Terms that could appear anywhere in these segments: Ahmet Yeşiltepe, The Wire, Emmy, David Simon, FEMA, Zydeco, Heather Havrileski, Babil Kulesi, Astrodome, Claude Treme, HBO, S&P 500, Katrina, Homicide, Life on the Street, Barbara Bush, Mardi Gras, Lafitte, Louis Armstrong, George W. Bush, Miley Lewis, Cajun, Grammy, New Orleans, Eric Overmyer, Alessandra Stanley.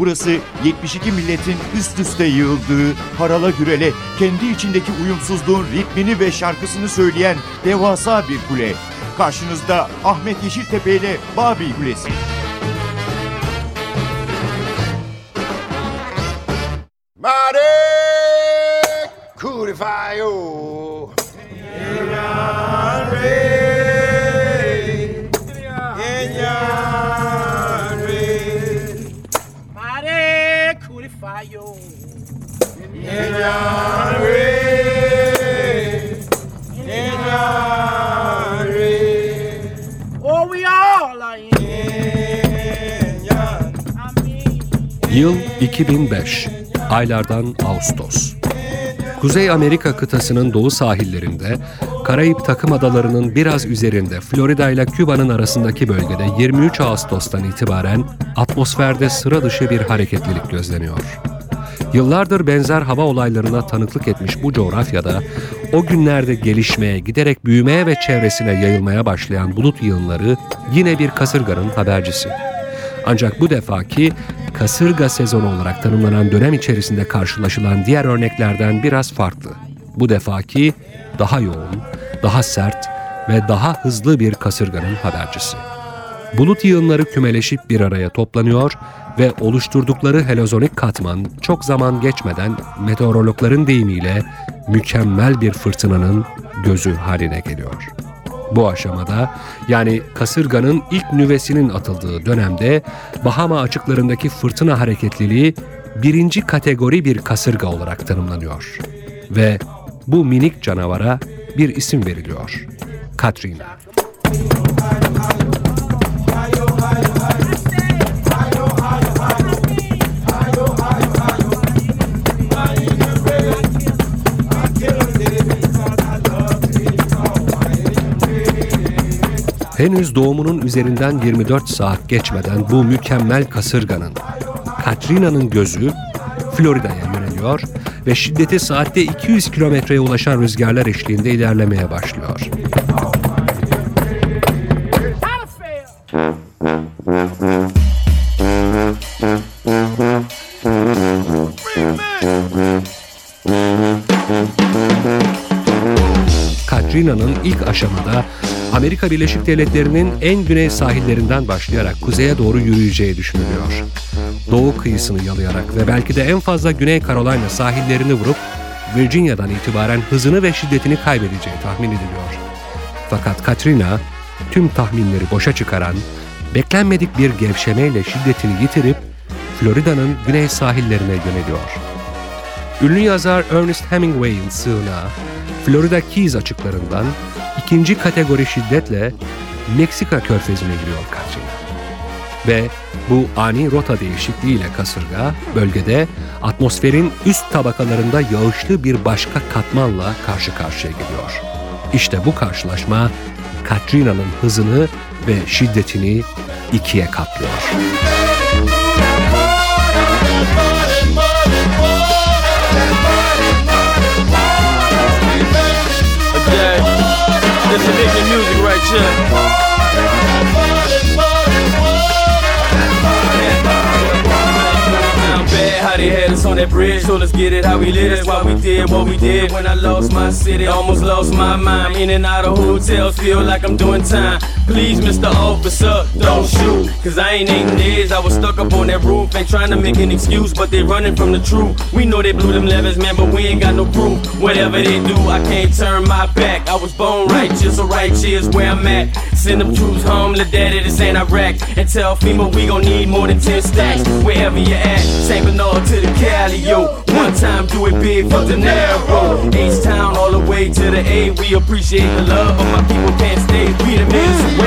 Burası 72 milletin üst üste yığıldığı, harala gürele, kendi içindeki uyumsuzluğun ritmini ve şarkısını söyleyen devasa bir kule. Karşınızda Ahmet Yeşiltepe ile Babil Kulesi. Mardi Kulesi. Yıl 2005, aylardan Ağustos. Kuzey Amerika kıtasının doğu sahillerinde, Karayip takım adalarının biraz üzerinde, Florida ile Küba'nın arasındaki bölgede 23 Ağustos'tan itibaren atmosferde sıra dışı bir hareketlilik gözleniyor. Yıllardır benzer hava olaylarına tanıklık etmiş bu coğrafyada, o günlerde gelişmeye, giderek büyümeye ve çevresine yayılmaya başlayan bulut yığınları yine bir kasırganın habercisi. Ancak bu defaki kasırga sezonu olarak tanımlanan dönem içerisinde karşılaşılan diğer örneklerden biraz farklı. Bu defaki daha yoğun, daha sert ve daha hızlı bir kasırganın habercisi. Bulut yığınları kümeleşip bir araya toplanıyor ve oluşturdukları helezonik katman çok zaman geçmeden meteorologların deyimiyle mükemmel bir fırtınanın gözü haline geliyor. Bu aşamada, yani kasırganın ilk nüvesinin atıldığı dönemde, Bahama açıklarındaki fırtına hareketliliği birinci kategori bir kasırga olarak tanımlanıyor ve bu minik canavara bir isim veriliyor: Katrina. Henüz doğumunun üzerinden 24 saat geçmeden bu mükemmel kasırganın, Katrina'nın gözü Florida'ya yöneliyor ve şiddeti saatte 200 kilometreye ulaşan rüzgarlar eşliğinde ilerlemeye başlıyor. Katrina'nın ilk aşamada Amerika Birleşik Devletleri'nin en güney sahillerinden başlayarak kuzeye doğru yürüyeceği düşünülüyor. Doğu kıyısını yalayarak ve belki de en fazla Güney Carolina sahillerini vurup Virginia'dan itibaren hızını ve şiddetini kaybedeceği tahmin ediliyor. Fakat Katrina tüm tahminleri boşa çıkaran, beklenmedik bir gevşemeyle şiddetini yitirip Florida'nın güney sahillerine yöneliyor. Ünlü yazar Ernest Hemingway'in sığınağı Florida Keys açıklarından İkinci kategori şiddetle Meksika körfezine giriyor Katrina. Ve bu ani rota değişikliğiyle kasırga bölgede atmosferin üst tabakalarında yağışlı bir başka katmanla karşı karşıya geliyor. İşte bu karşılaşma Katrina'nın hızını ve şiddetini ikiye katlıyor. This is the music right here. Now bad how they had us on that bridge, told us get it how we live. That's why we did what we did. When I lost my city, almost lost my mind. In and out of hotels, feel like I'm doing time. Please, Mr. Officer, don't shoot. Cause I ain't eating this. I was stuck up on that roof. Ain't trying to make an excuse, but they running from the truth. We know they blew them levers, man, but we ain't got no proof. Whatever they do, I can't turn my back. I was born righteous, so righteous is where I'm at. Send them troops home, let daddy, this ain't Iraq. And tell FEMA we gon' need more than 10 stacks. Wherever you at, St. Bernard to the Cali, yo. One time do it big for the narrow. H-Town all the way to the A. We appreciate the love, but my people can't stay. We the men.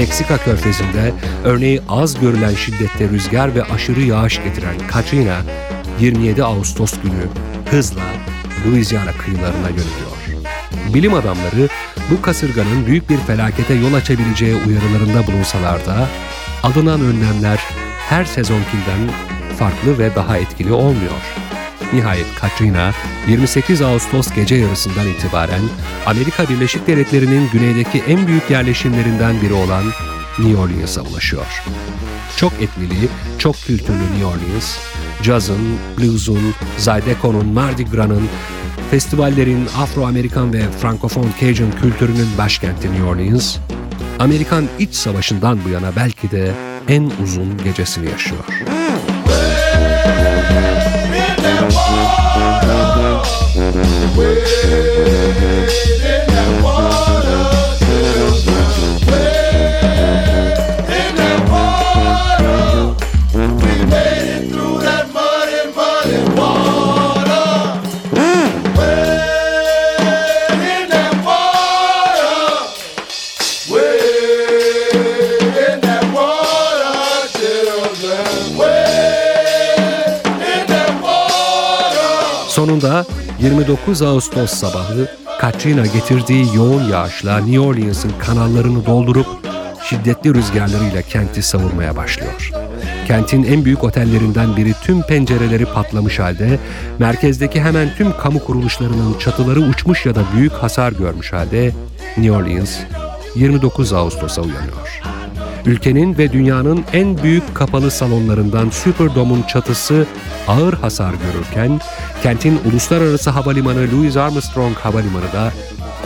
Meksika körfezinde örneği az görülen şiddette rüzgar ve aşırı yağış getiren Katrina, 27 Ağustos günü hızla Louisiana kıyılarına yöneliyor. Bilim adamları bu kasırganın büyük bir felakete yol açabileceği uyarılarında bulunsalar da alınan önlemler her sezonkinden farklı ve daha etkili olmuyor. Nihayet Katrina, 28 Ağustos gece yarısından itibaren Amerika Birleşik Devletleri'nin güneydeki en büyük yerleşimlerinden biri olan New Orleans'a ulaşıyor. Çok etnili, çok kültürlü New Orleans, cazın, bluesun, Zydeco'nun, Mardi Gras'ın, festivallerin, Afro-Amerikan ve Frankofon Cajun kültürünün başkenti New Orleans, Amerikan İç Savaşı'ndan bu yana belki de en uzun gecesini yaşıyor. Sonunda 29 Ağustos sabahı Katrina getirdiği yoğun yağışla New Orleans'ın kanallarını doldurup şiddetli rüzgarlarıyla kenti savurmaya başlıyor. Kentin en büyük otellerinden biri tüm pencereleri patlamış halde, merkezdeki hemen tüm kamu kuruluşlarının çatıları uçmuş ya da büyük hasar görmüş halde New Orleans 29 Ağustos'a uyanıyor. Ülkenin ve dünyanın en büyük kapalı salonlarından Superdome'un çatısı ağır hasar görürken, kentin uluslararası havalimanı Louis Armstrong Havalimanı da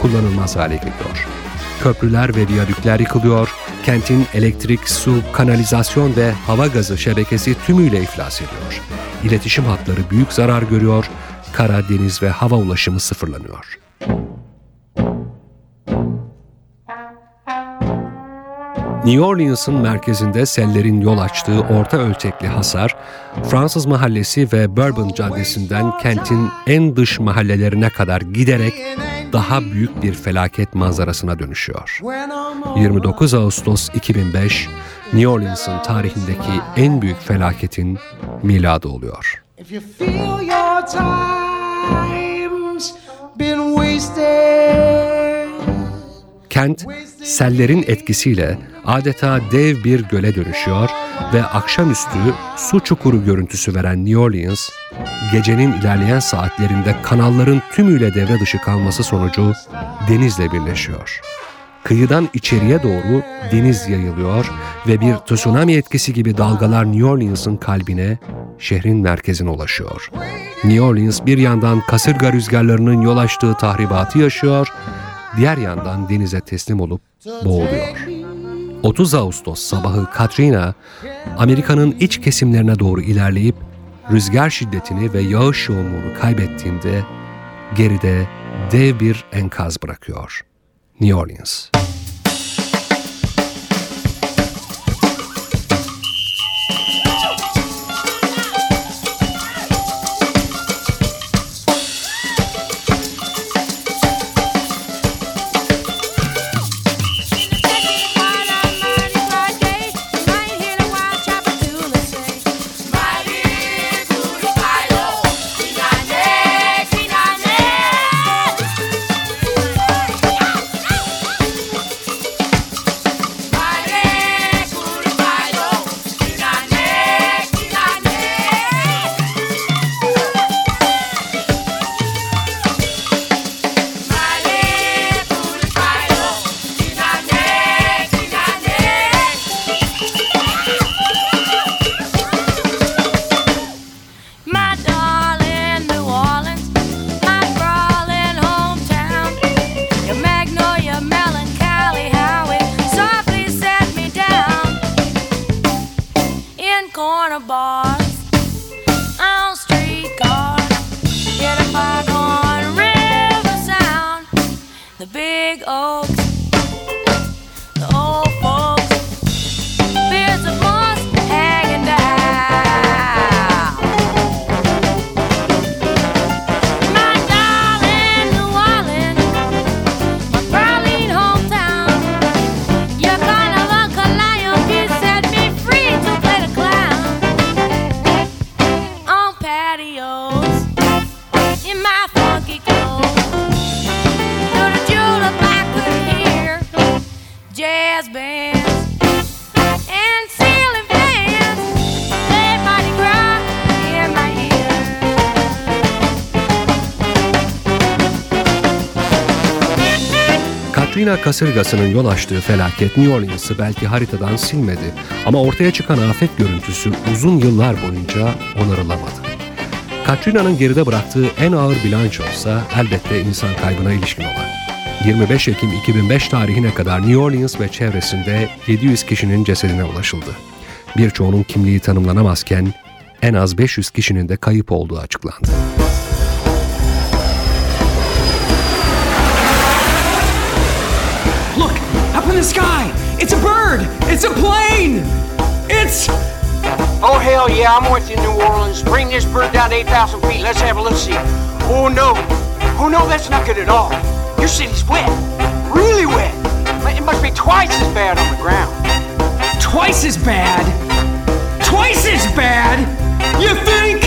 kullanılmaz hale geliyor. Köprüler ve viyadükler yıkılıyor, kentin elektrik, su, kanalizasyon ve hava gazı şebekesi tümüyle iflas ediyor. İletişim hatları büyük zarar görüyor, kara, deniz ve hava ulaşımı sıfırlanıyor. New Orleans'ın merkezinde sellerin yol açtığı orta ölçekli hasar, Fransız Mahallesi ve Bourbon Caddesi'nden kentin en dış mahallelerine kadar giderek daha büyük bir felaket manzarasına dönüşüyor. 29 Ağustos 2005, New Orleans'ın tarihindeki en büyük felaketin miladı oluyor. Kent, sellerin etkisiyle adeta dev bir göle dönüşüyor ve akşamüstü su çukuru görüntüsü veren New Orleans, gecenin ilerleyen saatlerinde kanalların tümüyle devre dışı kalması sonucu denizle birleşiyor. Kıyıdan içeriye doğru deniz yayılıyor ve bir tsunami etkisi gibi dalgalar New Orleans'ın kalbine, şehrin merkezine ulaşıyor. New Orleans bir yandan kasırga rüzgarlarının yol açtığı tahribatı yaşıyor, diğer yandan denize teslim olup boğuluyor. 30 Ağustos sabahı Katrina, Amerika'nın iç kesimlerine doğru ilerleyip rüzgar şiddetini ve yağış yoğunluğunu kaybettiğinde geride dev bir enkaz bırakıyor. New Orleans. Katrina kasırgasının yol açtığı felaket New Orleans'ı belki haritadan silmedi ama ortaya çıkan afet görüntüsü uzun yıllar boyunca onarılamadı. Katrina'nın geride bıraktığı en ağır bilançoysa elbette insan kaybına ilişkin olan. 25 Ekim 2005 tarihine kadar New Orleans ve çevresinde 700 kişinin cesedine ulaşıldı. Birçoğunun kimliği tanımlanamazken en az 500 kişinin de kayıp olduğu açıklandı. Look, up in the sky. It's a bird. It's a plane. It's Oh hell yeah, I'm with you, New Orleans. Bring this bird down to 8,000 feet. Let's have a look see. Oh no. Oh no, that's not good at all. Your city's wet. Really wet. It must be twice as bad on the ground. Twice as bad? Twice as bad? You think?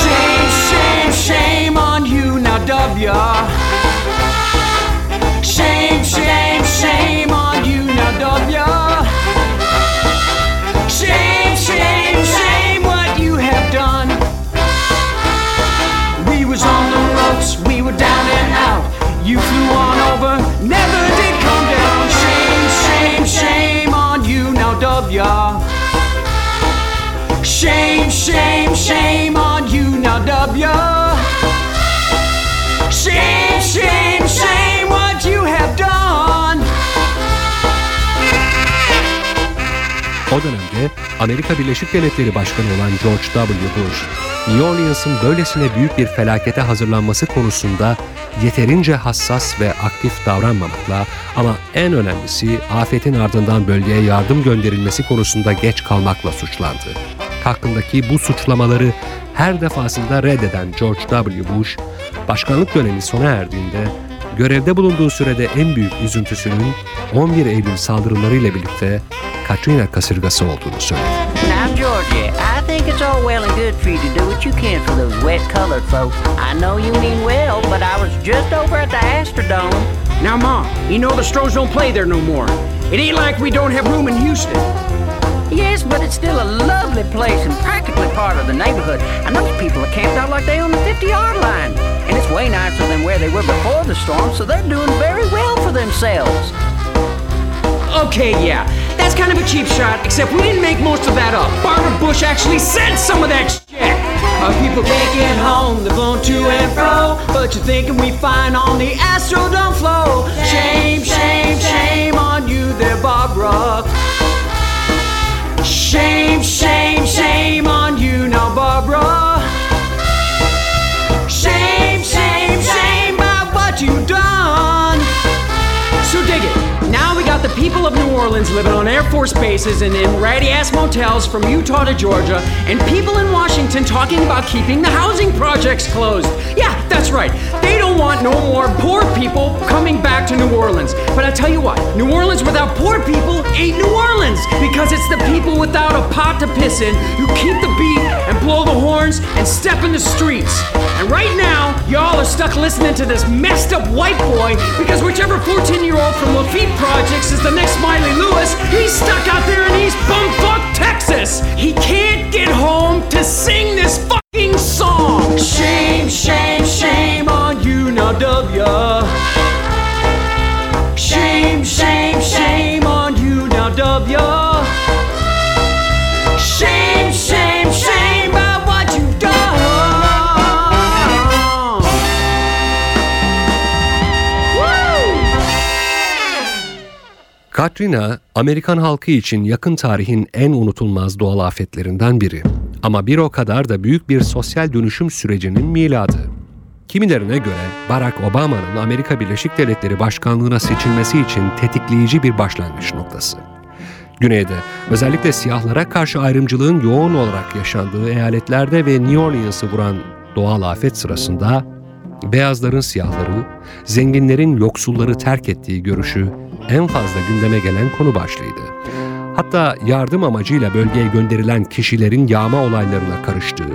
Shame, shame, shame on you now, W. Shame, shame, shame on you now, W. Shame, shame, shame what you have done. We was on the ropes, we were down and out. You flew on over, never did come down. Shame, shame, shame on you now, W. Shame, shame, shame on you now, W. Shame, shame, shame what you have done. O dönemde Amerika Birleşik Devletleri Başkanı olan George W. Bush, New Orleans'ın böylesine büyük bir felakete hazırlanması konusunda yeterince hassas ve aktif davranmamakla ama en önemlisi afetin ardından bölgeye yardım gönderilmesi konusunda geç kalmakla suçlandı. Hakkındaki bu suçlamaları her defasında reddeden George W. Bush, başkanlık dönemi sona erdiğinde görevde bulunduğu sürede en büyük üzüntüsünün 11 Eylül saldırılarıyla birlikte Katrina kasırgası olduğunu söyledi. Now Georgia, I think it's all well and good for you to do what you can for those wet-colored folks. I know you mean well, but I was just over at the Astrodome. Now, Mom, you know the Astros don't play there no more. It ain't like we don't have room in Houston. Yes, but it's still a lovely place and practically part of the neighborhood. I know people are camped out like they on the 50-yard line. And it's way nicer than where they were before the storm, so they're doing very well for themselves. Okay, yeah, that's kind of a cheap shot, except we didn't make most of that up. Barbara Bush actually said some of that shit. Our people can't get home, they're blown to and fro, but you're thinking we fine on the Astrodome floor. Shame, shame, shame on you there, Barbara. Shame, shame, shame on you now, Barbara. Shame, shame, shame about what you've done. So dig it. Now we got the people of New Orleans living on Air Force bases and in ratty-ass motels from Utah to Georgia, and people in Washington talking about keeping the housing projects closed. Yeah, that's right. They don't want no more poor people coming back to New Orleans. But I tell you what, New Orleans without poor people ain't New Orleans, because it's the people without a pot to piss in who keep the beat and blow the horns and step in the streets. And right now, y'all are stuck listening to this messed up white boy because whichever 14-year-old from Lafitte Projects is the next Miley Lewis, he's stuck out there in East Bumfuck, Texas. He can't get home to sing this fucking song. Shame, shame, shame on you now, W. Shame, shame, shame on you now, W. Shame, shame, shame about what you've done. Katrina, Amerikan halkı için yakın tarihin en unutulmaz doğal afetlerinden biri. Ama bir o kadar da büyük bir sosyal dönüşüm sürecinin miladı. Kimilerine göre Barack Obama'nın Amerika Birleşik Devletleri Başkanlığı'na seçilmesi için tetikleyici bir başlangıç noktası. Güneyde, özellikle siyahlara karşı ayrımcılığın yoğun olarak yaşandığı eyaletlerde ve New Orleans'ı vuran doğal afet sırasında beyazların siyahları, zenginlerin yoksulları terk ettiği görüşü en fazla gündeme gelen konu başlığıydı. Hatta yardım amacıyla bölgeye gönderilen kişilerin yağma olaylarına karıştığı,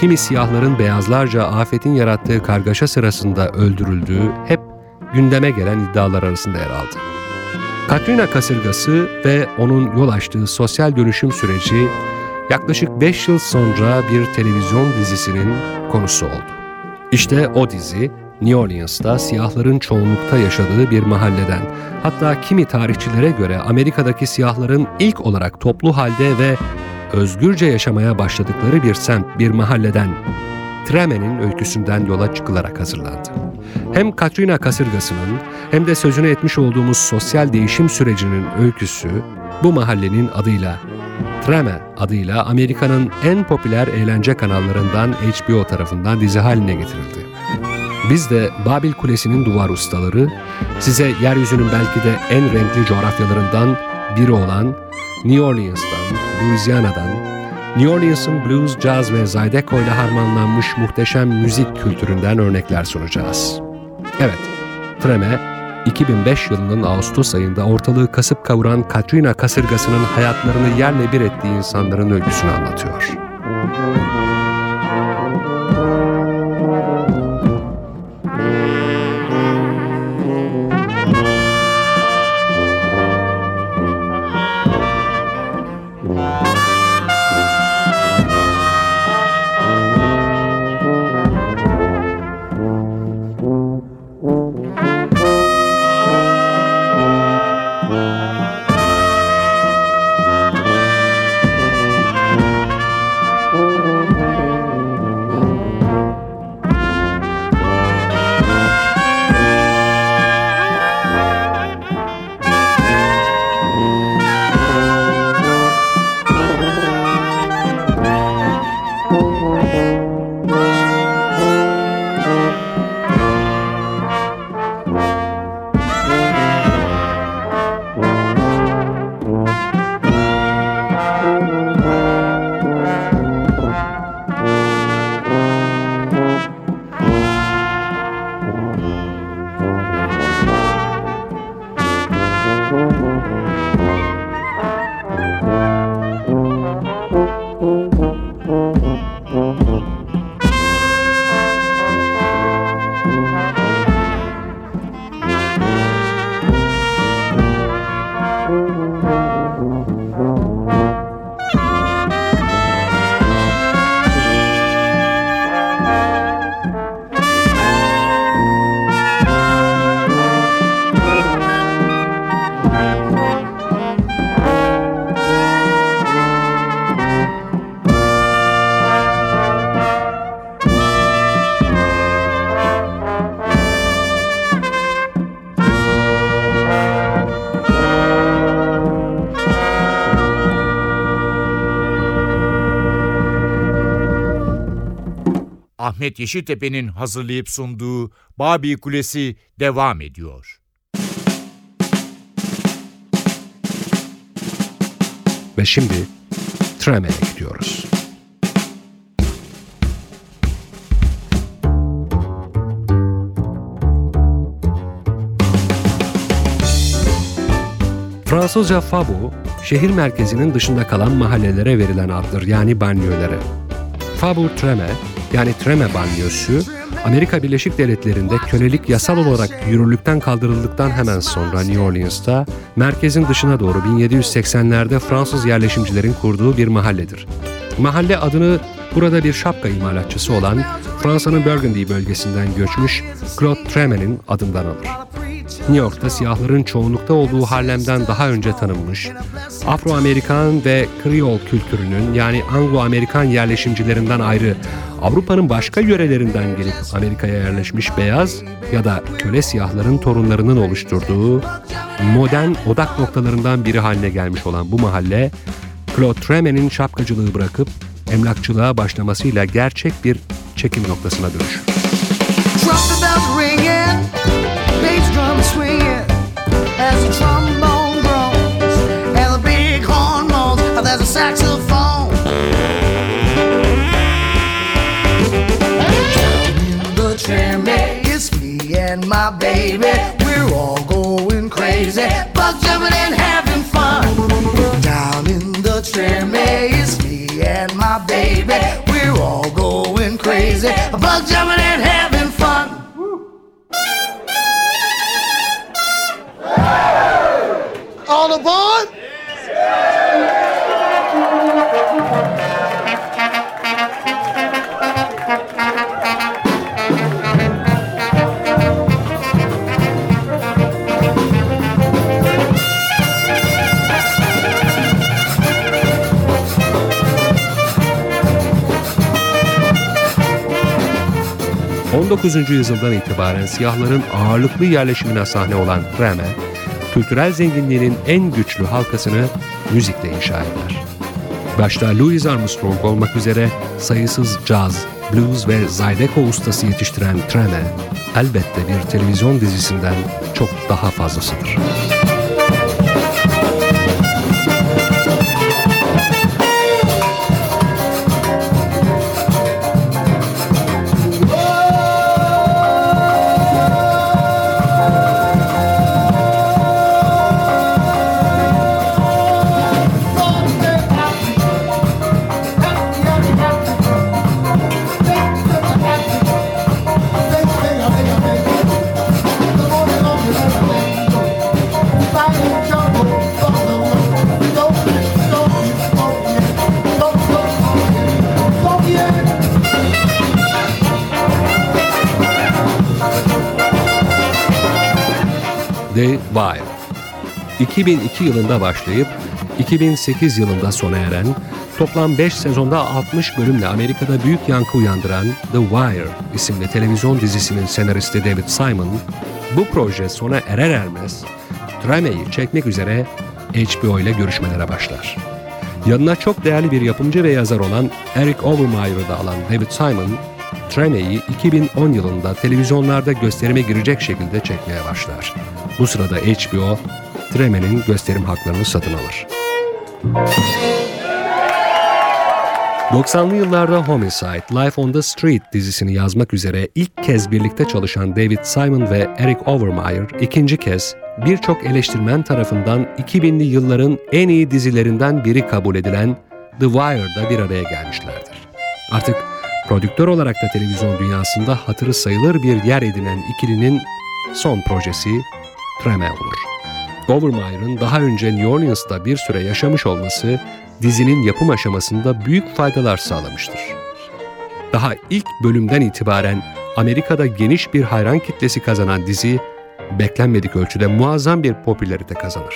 kimi siyahların beyazlarca afetin yarattığı kargaşa sırasında öldürüldüğü hep gündeme gelen iddialar arasında yer aldı. Katrina kasırgası ve onun yol açtığı sosyal dönüşüm süreci yaklaşık 5 yıl sonra bir televizyon dizisinin konusu oldu. İşte o dizi New Orleans'ta siyahların çoğunlukta yaşadığı bir mahalleden, hatta kimi tarihçilere göre Amerika'daki siyahların ilk olarak toplu halde ve özgürce yaşamaya başladıkları bir semt, bir mahalleden, Treme'nin öyküsünden yola çıkılarak hazırlandı. Hem Katrina kasırgasının hem de sözünü etmiş olduğumuz sosyal değişim sürecinin öyküsü bu mahallenin adıyla, Treme adıyla Amerika'nın en popüler eğlence kanallarından HBO tarafından dizi haline getirildi. Biz de Babil Kulesi'nin duvar ustaları, size yeryüzünün belki de en renkli coğrafyalarından biri olan New Orleans'tan, Louisiana'dan, New Orleans'ın blues, caz ve Zydeco ile harmanlanmış muhteşem müzik kültüründen örnekler sunacağız. Evet, Treme, 2005 yılının Ağustos ayında ortalığı kasıp kavuran Katrina kasırgasının hayatlarını yerle bir ettiği insanların öyküsünü anlatıyor. Ahmet Yeşiltepe'nin hazırlayıp sunduğu Babil Kulesi devam ediyor. Ve şimdi Treme'ye gidiyoruz. Fransızca Fabo, şehir merkezinin dışında kalan mahallelere verilen addır, yani banliyölere. Fabo Treme, yani Treme banliyosu, Amerika Birleşik Devletleri'nde kölelik yasal olarak yürürlükten kaldırıldıktan hemen sonra New Orleans'ta, merkezin dışına doğru 1780'lerde Fransız yerleşimcilerin kurduğu bir mahalledir. Mahalle adını burada bir şapka imalatçısı olan, Fransa'nın Burgundy bölgesinden göçmüş Claude Treme'nin adından alır. New York'ta siyahların çoğunlukta olduğu Harlem'den daha önce tanınmış, Afro-Amerikan ve Kriyol kültürünün, yani Anglo-Amerikan yerleşimcilerinden ayrı, Avrupa'nın başka yörelerinden gelip Amerika'ya yerleşmiş beyaz ya da köle siyahların torunlarının oluşturduğu modern odak noktalarından biri haline gelmiş olan bu mahalle, Claude Treme'nin şapkacılığı bırakıp emlakçılığa başlamasıyla gerçek bir çekim noktasına dönüşür. 19. yüzyıldan itibaren siyahların ağırlıklı yerleşimine sahne olan Bremen, kültürel zenginliğinin en güçlü halkasını müzikle inşa eder. Başta Louis Armstrong olmak üzere sayısız caz, blues ve Zydeco ustası yetiştiren Treme, elbette bir televizyon dizisinden çok daha fazlasıdır. The Wire 2002 yılında başlayıp 2008 yılında sona eren, toplam 5 sezonda 60 bölümle Amerika'da büyük yankı uyandıran The Wire isimli televizyon dizisinin senaristi David Simon, bu proje sona erer ermez Treme'yi çekmek üzere HBO ile görüşmelere başlar. Yanına çok değerli bir yapımcı ve yazar olan Eric Overmyer'ı da alan David Simon, Treme'yi 2010 yılında televizyonlarda gösterime girecek şekilde çekmeye başlar. Bu sırada HBO, Treme'nin gösterim haklarını satın alır. 90'lı yıllarda Homicide, Life on the Street dizisini yazmak üzere ilk kez birlikte çalışan David Simon ve Eric Overmyer ikinci kez birçok eleştirmen tarafından 2000'li yılların en iyi dizilerinden biri kabul edilen The Wire'da bir araya gelmişlerdir. Artık prodüktör olarak da televizyon dünyasında hatırı sayılır bir yer edinen ikilinin son projesi Treme olur. Overmyer'ın daha önce New Orleans'ta bir süre yaşamış olması dizinin yapım aşamasında büyük faydalar sağlamıştır. Daha ilk bölümden itibaren Amerika'da geniş bir hayran kitlesi kazanan dizi, beklenmedik ölçüde muazzam bir popülerite kazanır.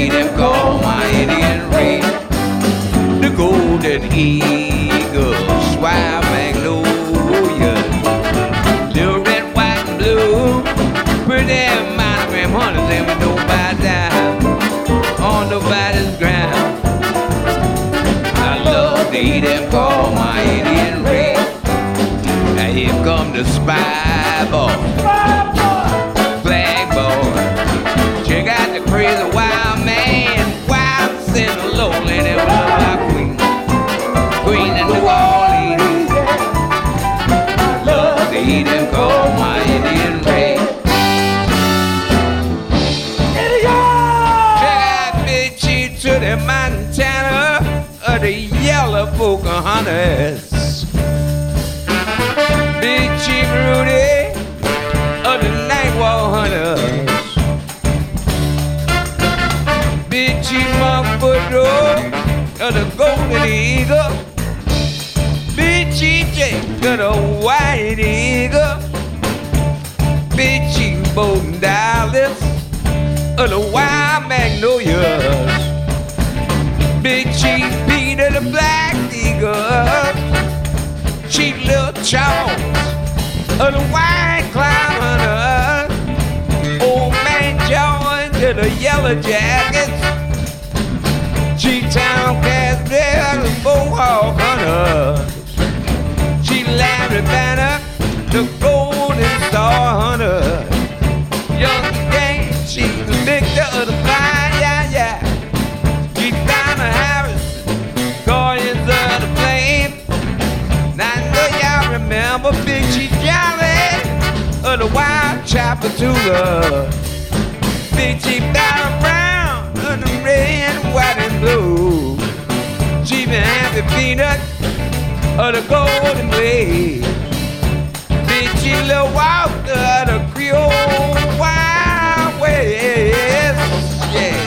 Little red, white, and blue, pretty monogram hunters, and we don't buy dime. to eat and call my Indian raid. Now here come the spy boy, flag boy. Check out the crazy wild man, wild Sinaloa, and it was my queen, queen in New Orleans. Love to eat and call my Indian raid. Check out Big Chief to the Montana of the yellow Pocahontas. Big Chief Rudy of the Night Wall Hunters. Big Chief Mark Woodrow of the Golden Eagle. Big Chief Jake of the White Eagle. Big Chief Bolton Dallas of the Wild Magnolias. Big Chief Pete of the Black Eagle. Chief Little Charles of the White Cloud Hunters. Old Man George of the Yellow Jackets. G-Town Casdale of the Mohawk Hunters. Chief Larry Banner, the Golden Star Hunter. Young Gang Chief Victor of the Fly, yeah, yeah. Chief Donna Harris, Guardians of the Flame. Now I know y'all remember Big Chief Jolly of the Wild Chapatula. Big Chief Donald Brown of the Red, White, and Blue. Chief Happy Peanut of the Golden Blade. Big Chief Lil Walker of the Creole Wild West. Yeah.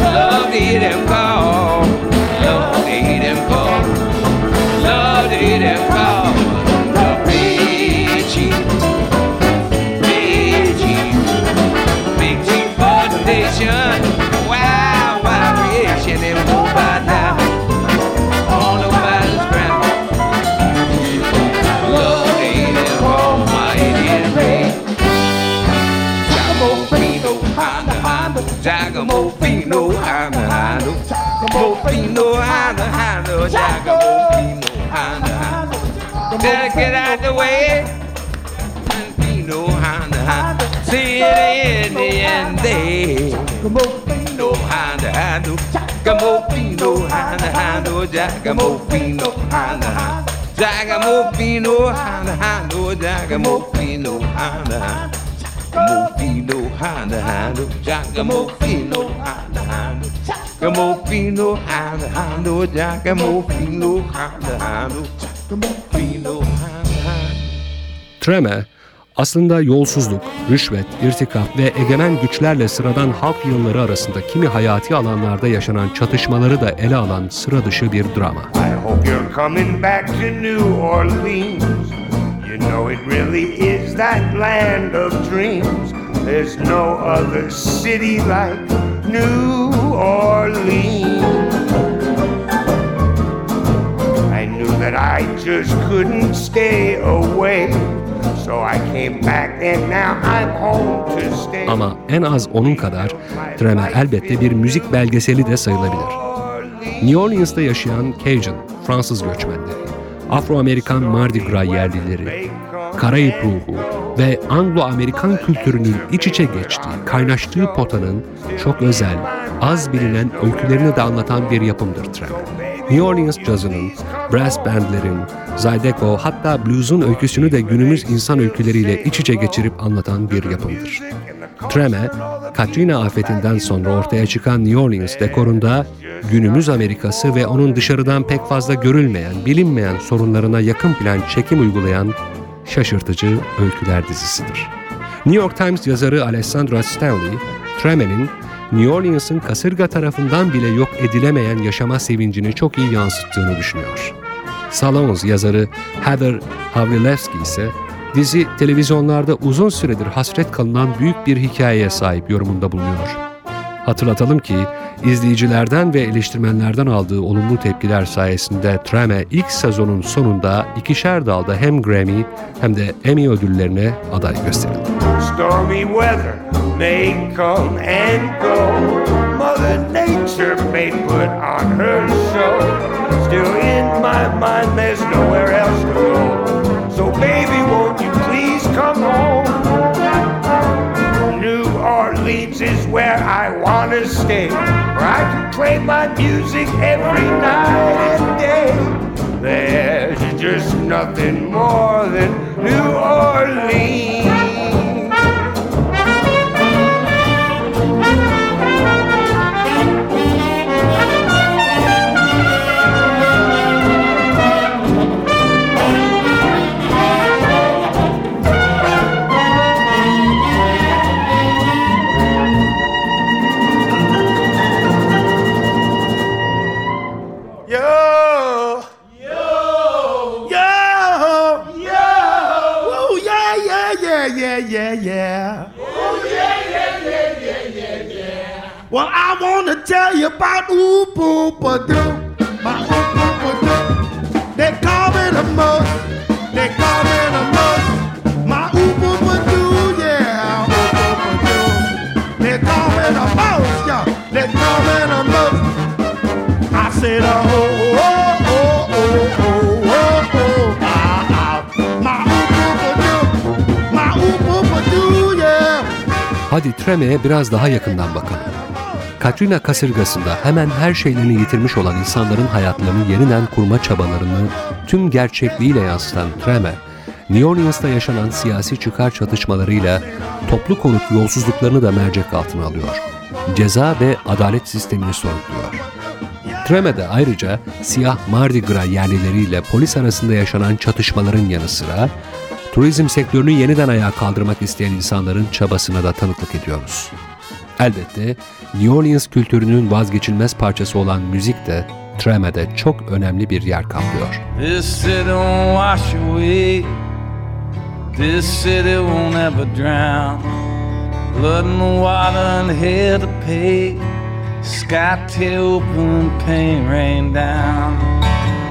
Love to hear them call. Love to hear them call. Love to hear them call. The Big Chief, Big Chief, Big Chief for the nation. Wow, wow, creation, they will by now on nobody's ground. Love to hear them call my Indian race. Jacomofino, Hano, Jacomofino, Hano, Jacomofino, Hano. Better get out the way. Jacomofino, Hano, see it in the end day. Jacomofino, Hano, Jacomofino, Hano, Jacomofino, Hano, Jacomofino, Hano, Jacomofino, Hano. Mofino hana hano, jaga mofino hana hano, jaga mofino hana hano, jaga mofino hana hano, jaga mofino hana hano. Treme aslında yolsuzluk, rüşvet, irtikap ve egemen güçlerle sıradan halk yılları arasında kimi hayati alanlarda yaşanan çatışmaları da ele alan sıra dışı bir drama. I hope you're coming back to New Orleans. You know it really is that land of dreams. There's no other city like New Orleans. I knew that I just couldn't stay away, so I came back and now I'm home to stay. Ama en az onun kadar Treme elbette bir müzik belgeseli de sayılabilir. New Orleans'ta yaşayan Cajun, Fransız göçmenleri, Afro-Amerikan Mardi Gras yerlileri, Karayip ruhu ve Anglo-Amerikan kültürünün iç içe geçtiği, kaynaştığı potanın çok özel, az bilinen öykülerini de anlatan bir yapımdır Treme. New Orleans cazının, brass bandlerin, Zydeco hatta blues'un öyküsünü de günümüz insan öyküleriyle iç içe geçirip anlatan bir yapımdır. Treme, Katrina afetinden sonra ortaya çıkan New Orleans dekorunda günümüz Amerikası ve onun dışarıdan pek fazla görülmeyen, bilinmeyen sorunlarına yakın plan çekim uygulayan şaşırtıcı öyküler dizisidir. New York Times yazarı Alessandra Stanley, Tremel'in New Orleans'ın kasırga tarafından bile yok edilemeyen yaşama sevincini çok iyi yansıttığını düşünüyor. Salons yazarı Heather Havrileski ise dizi televizyonlarda uzun süredir hasret kalınan büyük bir hikayeye sahip yorumunda bulunuyor. Hatırlatalım ki izleyicilerden ve eleştirmenlerden aldığı olumlu tepkiler sayesinde Treme ilk sezonun sonunda ikişer dalda hem Grammy hem de Emmy ödüllerine aday gösterildi. Stormy weather may come and go. Mother nature may put on her show. Still in my mind there's nowhere else to go. So baby won't you please come home. New Orleans is where I want to stay, where I can play my music every night and day. There's just nothing more than New Orleans. Yeah. Ooh, yeah, yeah, yeah, yeah, yeah, yeah. Well, I wanna tell you about ooh, boo, ba-doo, my ooh, boo, ba-doo. They call me the most, they call me the most, my ooh, boo, ba-doo, yeah, ooh, boo, ba-doo. They call me the most, yeah, they call me the most. I said, oh, oh, oh, oh, oh, oh, oh, ah, ah, my Hadi Treme'ye biraz daha yakından bakalım. Katrina kasırgasında hemen her şeylerini yitirmiş olan insanların hayatlarını yeniden kurma çabalarını tüm gerçekliğiyle yansıtan Treme, New Orleans'ta yaşanan siyasi çıkar çatışmalarıyla toplu konut yolsuzluklarını da mercek altına alıyor. Ceza ve adalet sistemini sorguluyor. Treme'de ayrıca siyah Mardi Gras yerlileriyle polis arasında yaşanan çatışmaların yanı sıra turizm sektörünü yeniden ayağa kaldırmak isteyen insanların çabasına da tanıklık ediyoruz. Elbette New Orleans kültürünün vazgeçilmez parçası olan müzik de Treme'de çok önemli bir yer kaplıyor. This city won't wash away. This city won't ever drown. Blood and water and hell to pay. Sky tear open pain rain down.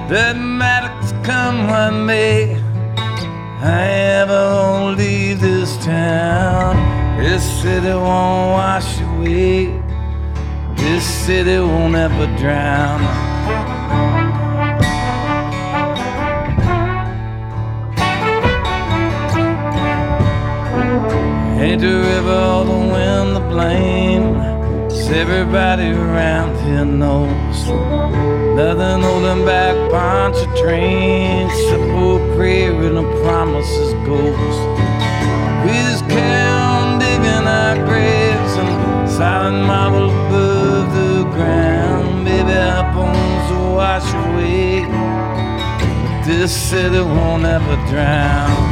Doesn't matter come one day. I ever won't leave this town. This city won't wash away. This city won't ever drown. Ain't the river or the wind to blame. 'Cause everybody around here knows nothing holding back poncha trains, simple prayer and the promises goes. We just carry on digging our graves and silent marble above the ground. Baby, our bones will wash away. This city won't ever drown.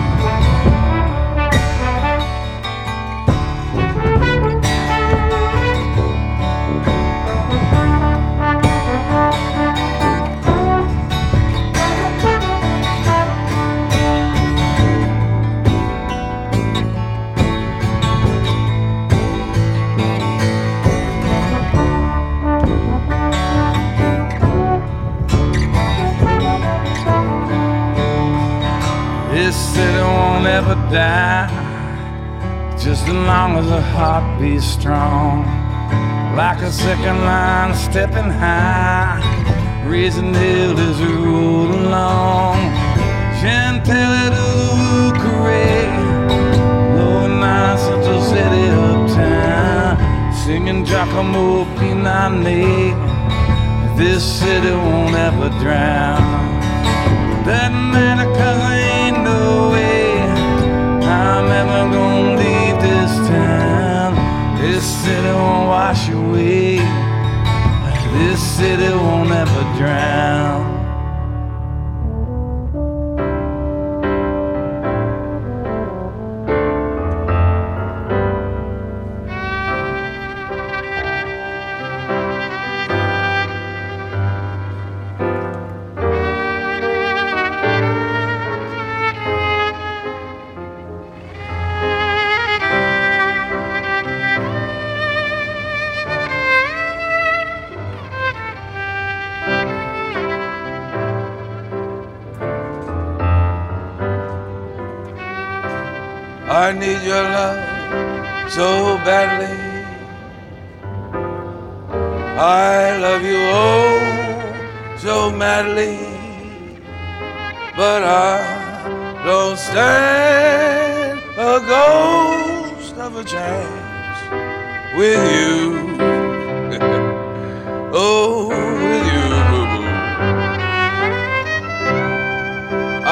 Die, just as long as a heart beats strong, like a second line stepping high, raising hill as we roll along. Chantilly to Lucare, Louis Armstrong to city uptown, singing Giacomo Pinani. This city won't ever drown. Doesn't matter 'cause there ain't no way I'm ever gonna leave this town. This city won't wash away. This city won't ever drown. I need your love so badly. I love you oh so madly, but I don't stand a ghost of a chance with you. Oh, with you, boo-boo.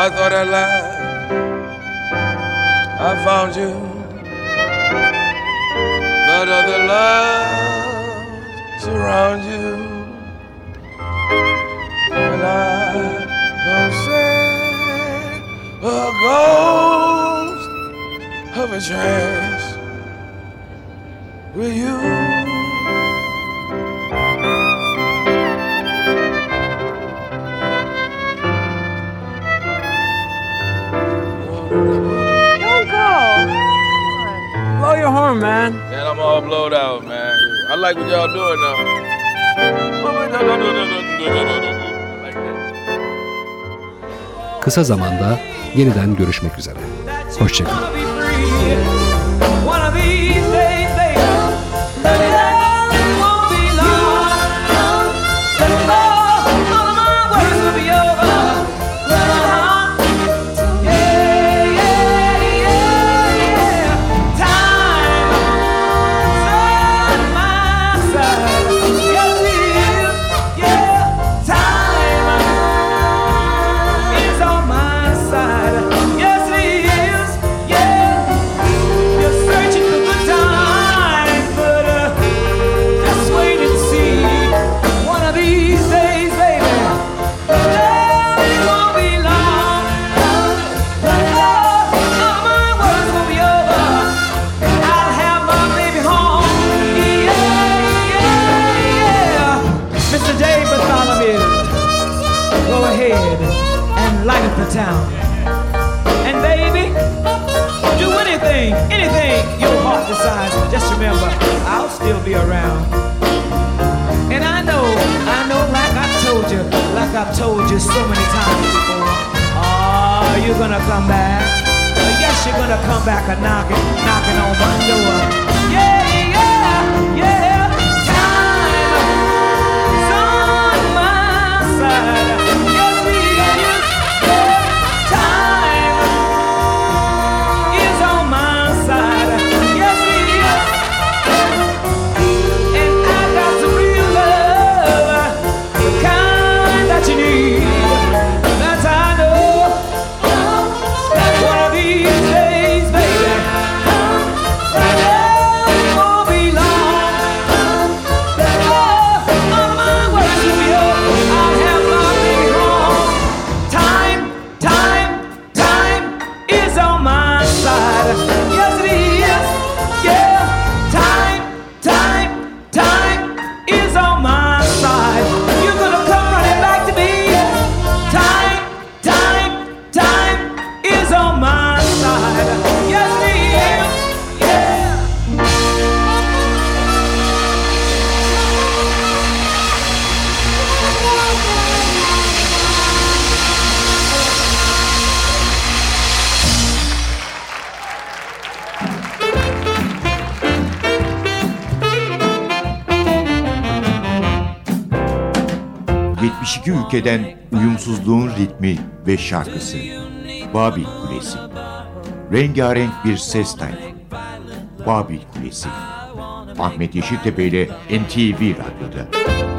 I thought I lied, I found you, but other love surrounds you, and I don't stand a ghost of a chance with you. Blow your horn, man. Man, I'm all blowed out, man. I like what y'all doing now. Kısa zamanda yeniden görüşmek üzere. Hoşçakalın. Town. And baby, do anything, anything your heart decides. Just remember, I'll still be around. And I know like I've told you so many times before. Oh, you're gonna come back. Yes, you're gonna come back a knocking on my door. Yeah, yeah, yeah. Time is on my side. Ülkeden uyumsuzluğun ritmi ve şarkısı Babil Kulesi. Rengarenk bir ses tayfı Babil Kulesi. Ahmet Yeşiltepe ile NTV Radyo'da.